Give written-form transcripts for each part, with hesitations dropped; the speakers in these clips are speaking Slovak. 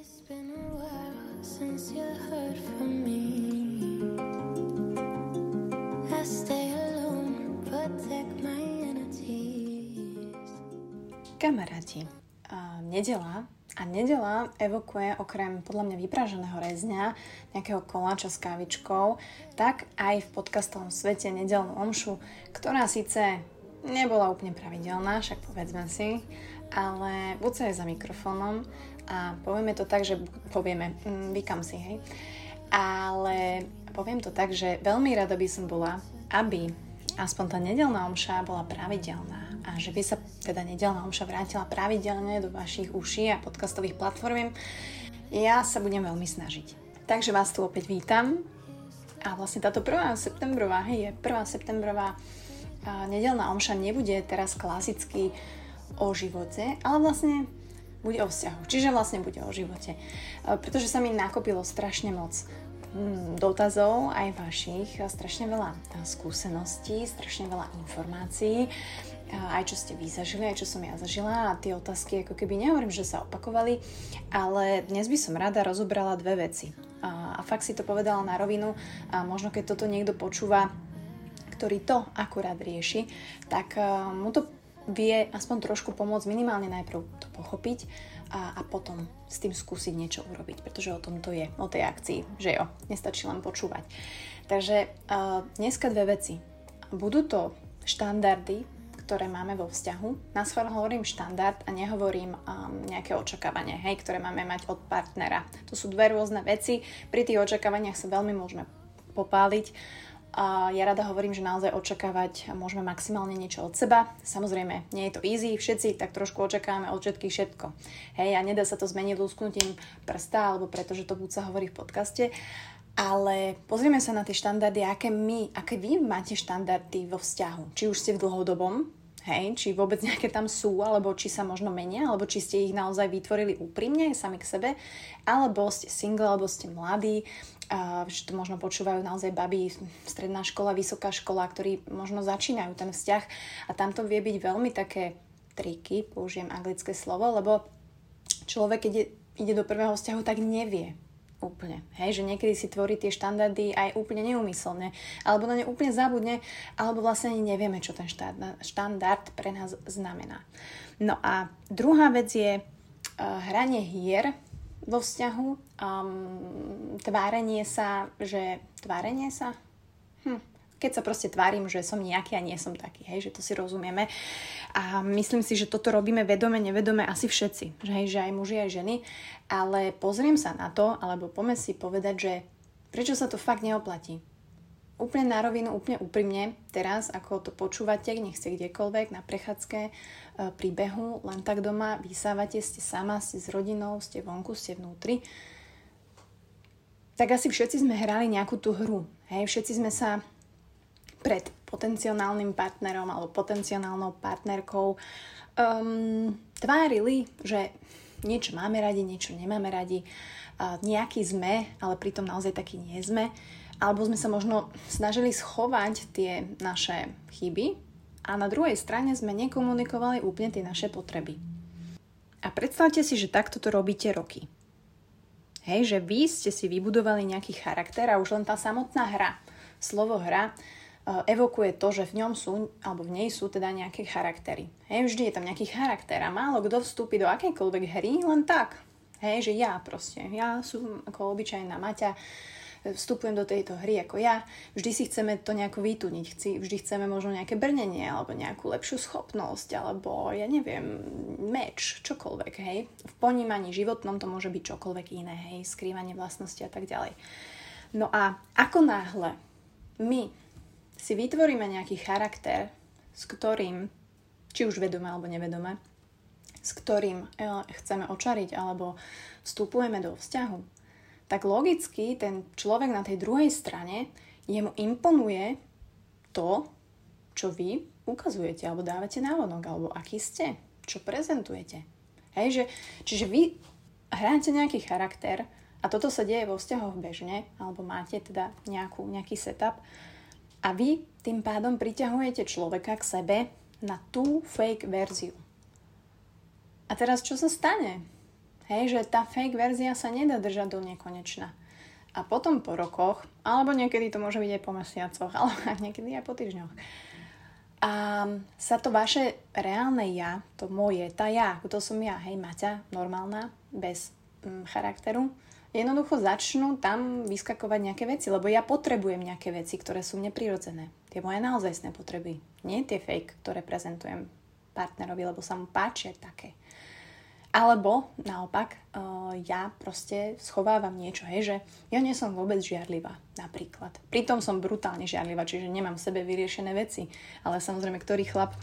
It's been a while since you heard from me. I stay alone, protect my energies. Kamaráti, nedela evokuje okrem podľa mňa vypraženého rezňa, nejakého koláča s kávičkou, tak aj v podcastovom svete nedelnú omšu, ktorá síce nebola úplne pravidelná, však povedzme si, ale buď sa je za mikrofónom a povieme to tak, že vykam si, hej. Ale poviem to tak, že veľmi rada by som bola, aby aspoň tá nedelná omša bola pravidelná a že by sa teda nedelná omša vrátila pravidelne do vašich uší a podcastových platform. Ja sa budem veľmi snažiť. Takže vás tu opäť vítam a vlastne táto prvá septembrová nedelná omša nebude teraz klasicky o živote, ale vlastne bude o vzťahu, čiže vlastne bude o živote, pretože sa mi nakopilo strašne moc dotazov, aj vašich, strašne veľa skúseností, strašne veľa informácií, aj čo ste vy zažili, aj čo som ja zažila, a tie otázky ako keby nehovorím, že sa opakovali, ale dnes by som rada rozobrala dve veci a fakt si to povedala na rovinu, a možno keď toto niekto počúva, ktorý to akurát rieši, tak mu to vie aspoň trošku pomôcť, minimálne najprv to pochopiť a potom s tým skúsiť niečo urobiť, pretože o tom to je, o tej akcii, že jo, nestačí len počúvať. Takže dneska dve veci. Budú to štandardy, ktoré máme vo vzťahu. Na schvál hovorím štandard a nehovorím nejaké očakávanie, hej, ktoré máme mať od partnera. To sú dve rôzne veci, pri tých očakávaniach sa veľmi môžeme popáliť. A ja rada hovorím, že naozaj očakávať môžeme maximálne niečo od seba. Samozrejme, nie je to easy, všetci tak trošku očakávame od všetkých všetko. Hej, a nedá sa to zmeniť lusknutím prsta, alebo pretože to buď sa hovorí v podcaste. Ale pozrieme sa na tie štandardy, aké vy máte štandardy vo vzťahu. Či už ste v dlhodobom, hej, či vôbec nejaké tam sú, alebo či sa možno menia, alebo či ste ich naozaj vytvorili úprimne sami k sebe, alebo ste single, alebo ste mladí. Že to možno počúvajú naozaj babi, stredná škola, vysoká škola, ktorí možno začínajú ten vzťah a tam to vie byť veľmi také triky, použijem anglické slovo, lebo človek, keď ide do prvého vzťahu, tak nevie úplne, hej, že niekedy si tvorí tie štandardy aj úplne neúmyselne, alebo na ne úplne zabudne, alebo vlastne ani nevieme, čo ten štandard pre nás znamená. No a druhá vec je hranie hier vo vzťahu, tvárenie sa, keď sa proste tvárim, že som nejaký a nie som taký, hej, že to si rozumieme a myslím si, že toto robíme vedome, nevedome asi všetci, že, hej, že aj muži, aj ženy, ale pozriem sa na to, alebo poďme si povedať, že prečo sa to fakt neoplatí. Úplne na rovinu, úplne úprimne, teraz ako to počúvate, nech ste kdekoľvek, na prechádzke, pri behu, len tak doma, vysávate, ste sama, ste s rodinou, ste vonku, ste vnútri. Tak asi všetci sme hrali nejakú tú hru. Hej? Všetci sme sa pred potenciálnym partnerom alebo potenciálnou partnerkou tvárili, že niečo máme radi, niečo nemáme radi, nejaký sme, ale pritom naozaj taký nie sme. Alebo sme sa možno snažili schovať tie naše chyby a na druhej strane sme nekomunikovali úplne tie naše potreby. A predstavte si, že takto to robíte roky. Hej, že vy ste si vybudovali nejaký charakter a už len tá samotná hra, slovo hra, evokuje to, že v ňom sú, alebo v nej sú teda nejaké charaktery. Hej, vždy je tam nejaký charakter a málo kto vstúpi do akejkoľvek hry len tak. Hej, že ja som ako obyčajná Maťa, vstupujem do tejto hry ako ja, vždy si chceme to nejako vytuniť, vždy chceme možno nejaké brnenie, alebo nejakú lepšiu schopnosť, alebo ja neviem, meč, čokoľvek, hej. V ponímaní životnom to môže byť čokoľvek iné, hej, skrývanie vlastnosti a tak ďalej. No a ako náhle my si vytvoríme nejaký charakter, s ktorým, či už vedome alebo nevedome, s ktorým chceme očariť, alebo vstupujeme do vzťahu, tak logicky ten človek na tej druhej strane, jemu imponuje to, čo vy ukazujete, alebo dávate návonok, alebo aký ste, čo prezentujete. Hej, že, čiže vy hráte nejaký charakter a toto sa deje vo vzťahoch bežne, alebo máte teda nejaký setup a vy tým pádom priťahujete človeka k sebe na tú fake verziu. A teraz čo sa stane? Hej, že tá fake verzia sa nedá držať do nekonečna. A potom po rokoch, alebo niekedy to môže byť aj po mesiacoch, alebo niekedy aj po týždňoch, a sa to vaše reálne ja, to moje, tá ja, kto som ja, hej, Maťa, normálna, bez charakteru, jednoducho začnú tam vyskakovať nejaké veci, lebo ja potrebujem nejaké veci, ktoré sú mne prirodzené. Tie moje naozajstné potreby, nie tie fake, ktoré prezentujem partnerovi, lebo sa mu páčia také. Alebo naopak, ja proste schovávam niečo, hej, že ja nie som vôbec žiarlivá, napríklad. Pritom som brutálne žiarlivá, čiže nemám v sebe vyriešené veci. Ale samozrejme, ktorý chlap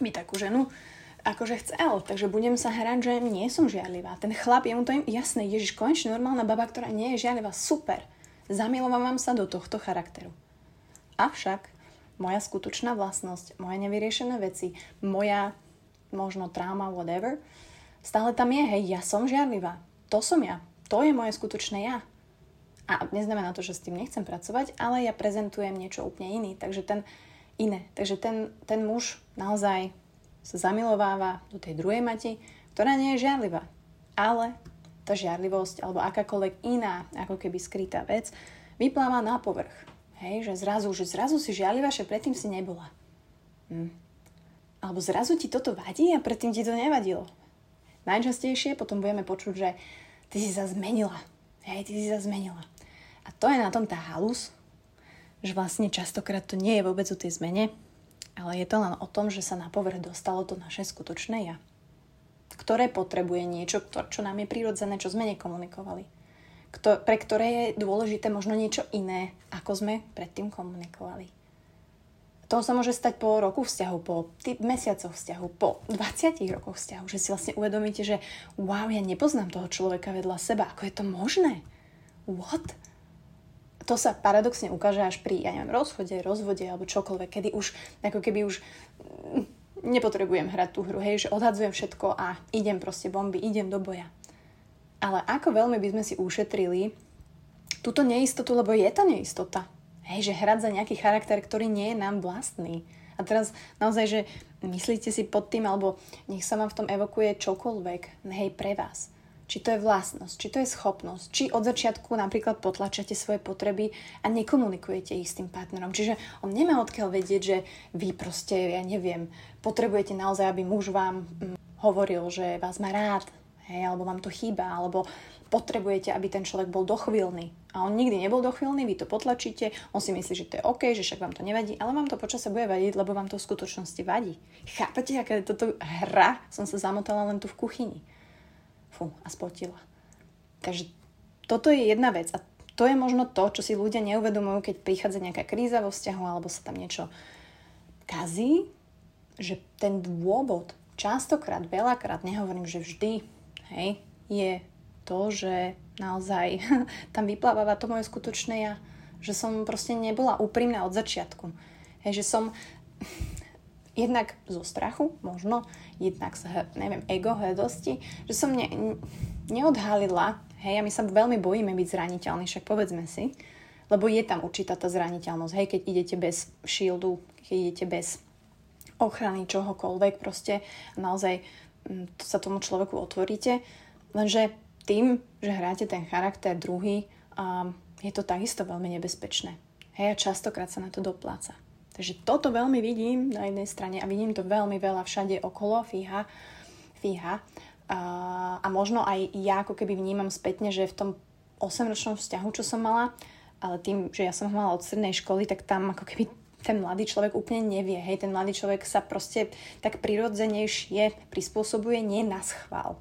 by takú ženu akože chcel. Takže budem sa hrať, že nie som žiarlivá. Ten chlap, jemu to je jasné, ježiš, konečne normálna baba, ktorá nie je žiarlivá, super. Zamilovávam sa do tohto charakteru. Avšak moja skutočná vlastnosť, moje nevyriešené veci, moja možno trauma, whatever, stále tam je, hej, ja som žiarlivá. To som ja. To je moje skutočné ja. A neznamená to, že s tým nechcem pracovať, ale ja prezentujem niečo úplne iné. Takže ten muž naozaj sa zamilováva do tej druhej Mati, ktorá nie je žiarlivá. Ale tá žiarlivosť, alebo akákoľvek iná, ako keby skrytá vec, vypláva na povrch. Hej, že zrazu si žiarlivá, že predtým si nebola. Alebo zrazu ti toto vadí a predtým ti to nevadilo. Najčastejšie potom budeme počuť, že ty si sa zmenila. Hej, ty si sa zmenila. A to je na tom tá halus, že vlastne častokrát to nie je vôbec o tej zmene, ale je to len o tom, že sa na povrch dostalo to naše skutočné ja, ktoré potrebuje niečo, čo nám je prirodzené, čo sme nekomunikovali. Pre ktoré je dôležité možno niečo iné, ako sme predtým komunikovali. To sa môže stať po roku vzťahu, po mesiacoch vzťahu, po 20 rokoch vzťahu, že si vlastne uvedomíte, že wow, ja nepoznám toho človeka vedľa seba. Ako je to možné? What? To sa paradoxne ukáže až pri, ja neviem, rozvode alebo čokoľvek, kedy už, ako keby už nepotrebujem hrať tú hru, hej, že odhadzujem všetko a idem proste bomby, idem do boja. Ale ako veľmi by sme si ušetrili túto neistotu, lebo je to neistota. Hej, že hrať za nejaký charakter, ktorý nie je nám vlastný. A teraz naozaj, že myslíte si pod tým, alebo nech sa vám v tom evokuje čokoľvek, hej, pre vás. Či to je vlastnosť, či to je schopnosť, či od začiatku napríklad potlačate svoje potreby a nekomunikujete ich s tým partnerom. Čiže on nemá odkiaľ vedieť, že vy proste, ja neviem, potrebujete naozaj, aby muž vám hovoril, že vás má rád, hej, alebo vám to chýba, alebo potrebujete, aby ten človek bol dochvíľný. A on nikdy nebol dochvíľný, vy to potlačíte, on si myslí, že to je OK, že však vám to nevadí, ale vám to počasie bude vadiť, lebo vám to v skutočnosti vadí. Chápete, aká je toto hra? Som sa zamotala len tu v kuchyni. Fú, a spotila. Takže toto je jedna vec a to je možno to, čo si ľudia neuvedomujú, keď prichádza nejaká kríza vo vzťahu alebo sa tam niečo kazí, že ten dôvod častokrát, veľakrát, nehovorím, že vždy, hej, je to, že naozaj tam vypláva to moje skutočné ja. Že som proste nebola úprimná od začiatku. Hej, že som jednak zo strachu, možno, jednak sa, neviem, ego, hrdosti, že som neodhalila, hej, a my sa veľmi bojíme byť zraniteľní, však povedzme si, lebo je tam určitá tá zraniteľnosť, hej, keď idete bez shieldu, keď idete bez ochrany čohokoľvek, proste naozaj sa tomu človeku otvoríte, lenže tým, že hráte ten charakter druhý, je to takisto veľmi nebezpečné. Hej, a častokrát sa na to dopláca. Takže toto veľmi vidím na jednej strane a vidím to veľmi veľa všade okolo, fíha. A možno aj ja ako keby vnímam spätne, že v tom 8-ročnom vzťahu, čo som mala, ale tým, že ja som ho mala od strednej školy, tak tam ako keby ten mladý človek úplne nevie. Hej, ten mladý človek sa proste tak prirodzenejšie prispôsobuje, nie na schvál.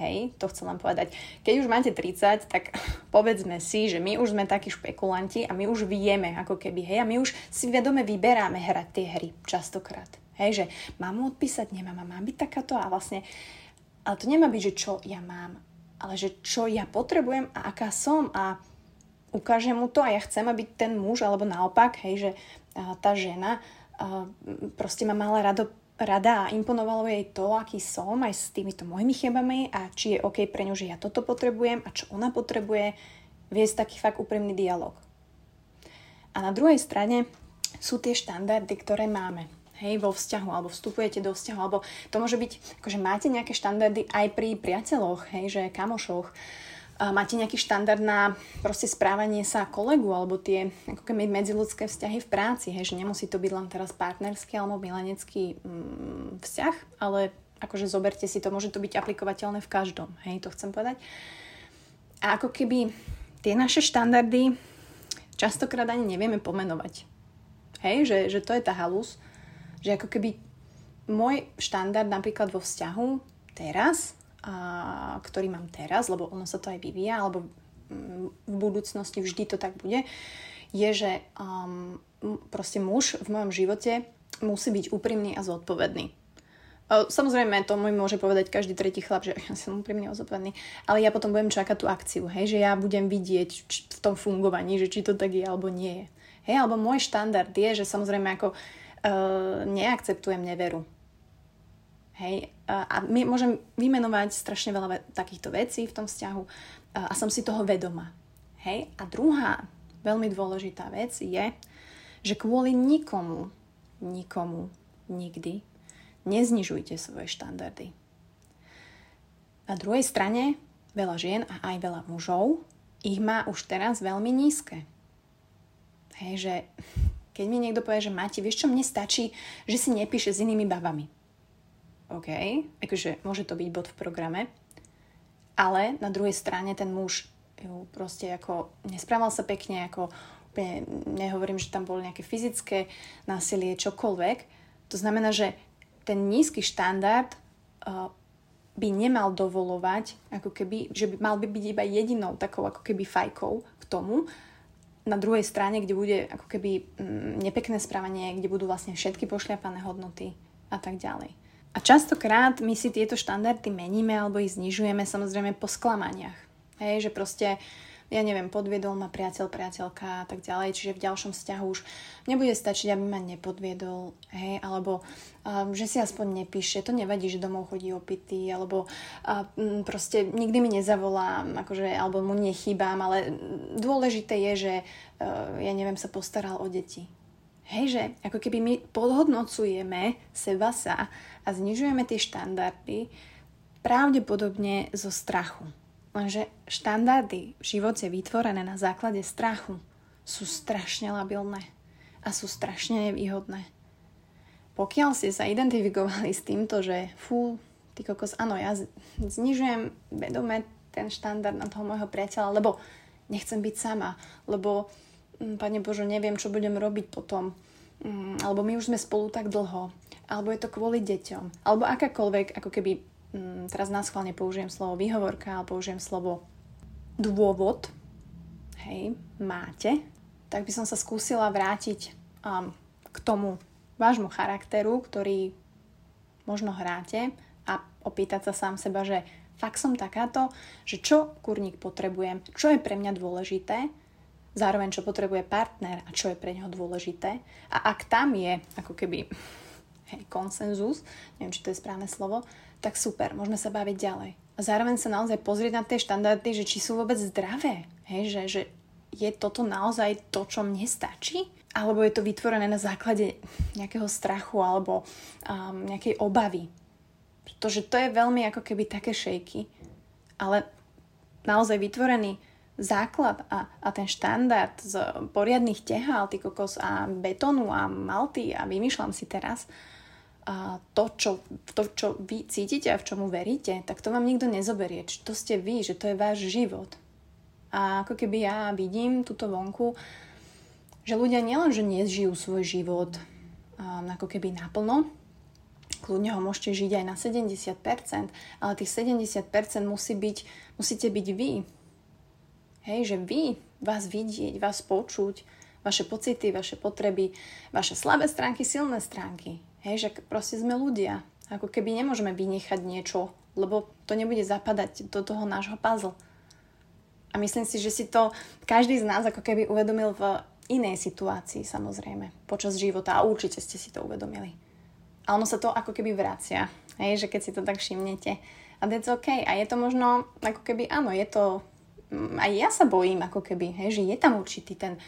Hej, to chcem len povedať. Keď už máte 30, tak povedzme si, že my už sme takí špekulanti a my už vieme, ako keby, hej, a my už si vedome vyberáme hrať tie hry častokrát. Hej, že mám mu odpísať, nemám, a mám byť takáto a vlastne, ale to nemá byť, že čo ja mám, ale že čo ja potrebujem a aká som a ukážem mu to a ja chcem, aby ten muž, alebo naopak, hej, že tá žena proste ma mala rada a imponovalo jej to, aký som aj s týmito mojimi chybami a či je OK pre ňu, že ja toto potrebujem a čo ona potrebuje, viesť taký fakt úprimný dialog. A na druhej strane sú tie štandardy, ktoré máme. hej, vo vzťahu, alebo vstupujete do vzťahu, alebo to môže byť, akože máte nejaké štandardy aj pri priateľoch, hej, že kamošoch, máte nejaký štandard na proste správanie sa kolegu, alebo tie ako keby medziľudské vzťahy v práci, hej, že nemusí to byť len teraz partnerský alebo milenecký vzťah, ale akože zoberte si to, môže to byť aplikovateľné v každom, hej, to chcem povedať. A ako keby tie naše štandardy častokrát ani nevieme pomenovať. Hej, že to je tá halus, že ako keby môj štandard napríklad vo vzťahu teraz, ktorý mám teraz, lebo ono sa to aj vyvíja, alebo v budúcnosti vždy to tak bude, je, že proste muž v mojom živote musí byť úprimný a zodpovedný. Samozrejme, to mi môže povedať každý tretí chlap, že ja som úprimne ozodpovedný, ale ja potom budem čakať tú akciu, hej, že ja budem vidieť v tom fungovaní, že či to tak je alebo nie je. Hej, alebo môj štandard je, že samozrejme ako neakceptujem neveru. Hej, a my môžem vymenovať strašne veľa takýchto vecí v tom vzťahu a som si toho vedomá. Hej, a druhá veľmi dôležitá vec je, že kvôli nikomu, nikdy neznižujte svoje štandardy. Na druhej strane veľa žien a aj veľa mužov ich má už teraz veľmi nízke. Hej, že keď mi niekto povie, že Mati, vieš čo, mne stačí, že si nepíše s inými babami. OK, akože môže to byť bod v programe, ale na druhej strane ten muž proste ako nesprával sa pekne, ako nehovorím, že tam bolo nejaké fyzické násilie, čokoľvek. To znamená, že ten nízky štandard by nemal dovolovať, ako keby, že by mal by byť iba jedinou takou ako keby fajkou k tomu. Na druhej strane, kde bude ako keby nepekné správanie, kde budú vlastne všetky pošľapané hodnoty a tak ďalej. A častokrát my si tieto štandardy meníme alebo ich znižujeme samozrejme po sklamaniach. Hej, že proste ja neviem, podviedol ma priateľ, priateľka a tak ďalej, čiže v ďalšom vzťahu už nebude stačiť, aby ma nepodviedol, hej, alebo že si aspoň nepíše, to nevadí, že domov chodí opitý, alebo proste nikdy mi nezavolám, akože, alebo mu nechýbam, ale dôležité je, že ja neviem, sa postaral o deti. Hej, že ako keby my podhodnocujeme seba sa a znižujeme tie štandardy pravdepodobne zo strachu. Lenže štandardy v živote vytvorené na základe strachu sú strašne labilné a sú strašne nevýhodné. Pokiaľ ste sa identifikovali s týmto, že fú, ty kokos, áno, ja znižujem vedome ten štandard na toho môjho priateľa, lebo nechcem byť sama, lebo Pane Bože, neviem, čo budem robiť potom, alebo my už sme spolu tak dlho, alebo je to kvôli deťom, alebo akákoľvek, ako keby teraz náschválne použijem slovo výhovorka alebo použijem slovo dôvod, hej, máte, tak by som sa skúsila vrátiť k tomu vášmu charakteru, ktorý možno hráte a opýtať sa sám seba, že fakt som takáto, že čo kurník potrebujem, čo je pre mňa dôležité, zároveň čo potrebuje partner a čo je pre neho dôležité. A ak tam je ako keby konsenzus, neviem, či to je správne slovo, tak super, môžeme sa baviť ďalej. A zároveň sa naozaj pozrieť na tie štandardy, že či sú vôbec zdravé. Hej, že je toto naozaj to, čo mne stačí? Alebo je to vytvorené na základe nejakého strachu alebo nejakej obavy? Pretože to je veľmi ako keby také šejky. Ale naozaj vytvorený základ a ten štandard z poriadnych tehál, ty kokos, a betónu a malty a vymýšľam si teraz, a to, čo vy cítite a v čomu veríte, tak to vám nikto nezoberie. To ste vy, že to je váš život. A ako keby ja vidím túto vonku, že ľudia nielen, že nežijú svoj život ako keby naplno, kľudne ho môžete žiť aj na 70%, ale tých 70% musíte byť vy. Hej, že vy, vás vidieť, vás počuť, vaše pocity, vaše potreby, vaše slabé stránky, silné stránky. Hej, že proste sme ľudia. Ako keby nemôžeme vynechať niečo, lebo to nebude zapadať do toho nášho puzzle. A myslím si, že si to každý z nás ako keby uvedomil v inej situácii, samozrejme, počas života. A určite ste si to uvedomili. A ono sa to ako keby vracia. Hej, že keď si to tak všimnete. A that's okay. A je to možno, ako keby, áno, je to... Aj ja sa bojím, ako keby, hej, že je tam určitý ten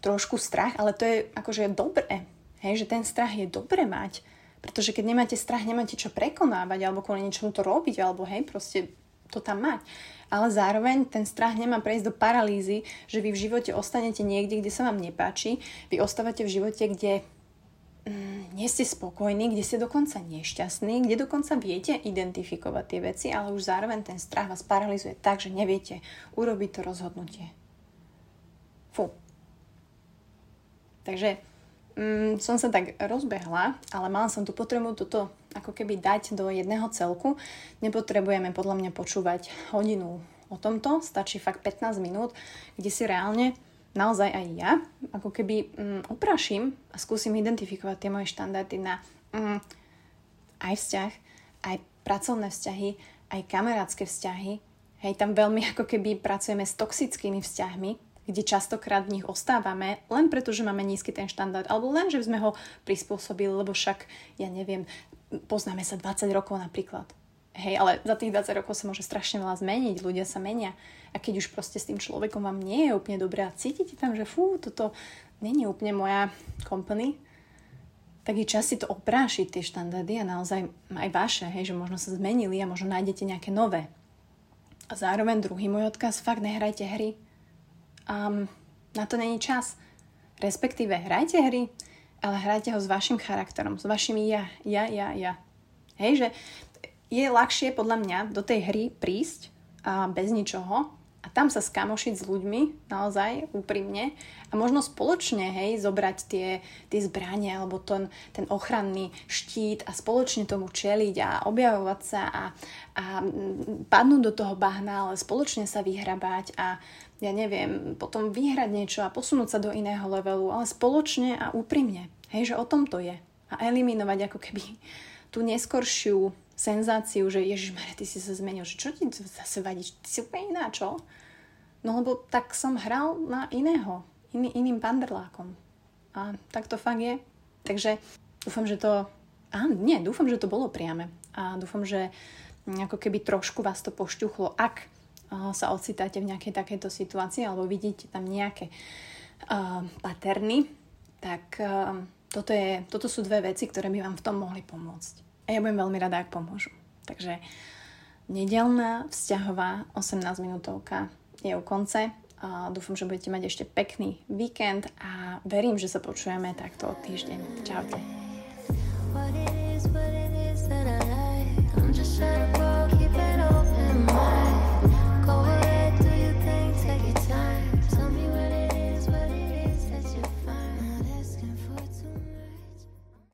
trošku strach, ale to je akože dobré. Hej, že ten strach je dobre mať, pretože keď nemáte strach, nemáte čo prekonávať alebo kvôli niečomu to robiť, alebo hej, proste to tam mať. Ale zároveň ten strach nemá prejsť do paralýzy, že vy v živote ostanete niekde, kde sa vám nepáči, vy ostávate v živote, kde nie ste spokojní, kde ste dokonca nešťastní, kde dokonca viete identifikovať tie veci, ale už zároveň ten strach vás paralizuje tak, že neviete urobiť to rozhodnutie. Fú. Takže som sa tak rozbehla, ale mala som tu potrebu toto ako keby dať do jedného celku. Nepotrebujeme podľa mňa počúvať hodinu o tomto, stačí fakt 15 minút, kde si reálne naozaj aj ja, ako keby opraším a skúsim identifikovať tie moje štandardy na aj vzťah, aj pracovné vzťahy, aj kamarátske vzťahy. Hej, tam veľmi ako keby pracujeme s toxickými vzťahmi, kde častokrát v nich ostávame len preto, že máme nízky ten štandard, alebo len, že sme ho prispôsobili, lebo však, ja neviem, poznáme sa 20 rokov napríklad. Hej, ale za tých 20 rokov sa môže strašne veľa zmeniť, ľudia sa menia. A keď už proste s tým človekom vám nie je úplne dobré a cítite tam, že fú, toto nie je úplne moja company, tak je čas si to oprášiť, tie štandardy a naozaj aj vaše, hej, že možno sa zmenili a možno nájdete nejaké nové. A zároveň druhý môj odkaz, fakt nehrajte hry. Na to není čas. Respektíve hrajte hry, ale hrajte ho s vašim charakterom, s vašim ja. Hej, že je ľahšie podľa mňa do tej hry prísť bez ničoho a tam sa skamošiť s ľuďmi naozaj úprimne a možno spoločne, hej, zobrať tie zbranie alebo ten ochranný štít a spoločne tomu čeliť a objavovať sa a padnúť do toho bahna, ale spoločne sa vyhrabať a ja neviem, potom vyhrať niečo a posunúť sa do iného levelu, ale spoločne a úprimne. Hej, že o tom to je. A eliminovať ako keby tú neskoršiu senzáciu, že Ježišmare, ty si sa zmenil, že čo ti zase vadí, ty si úplne iná, čo? No lebo tak som hral na iného, iným pandrlákom. A tak to fakt je. Takže dúfam, že to bolo priame. A dúfam, že ako keby trošku vás to pošťuchlo, ak sa ocitáte v nejakej takejto situácii alebo vidíte tam nejaké paterny, tak toto sú dve veci, ktoré by vám v tom mohli pomôcť. A ja budem veľmi rada, ak pomôžu. Takže nedeľná vzťahová 18 minútovka je u konce. Dúfam, že budete mať ešte pekný víkend a verím, že sa počujeme takto o týždeň. Čaute.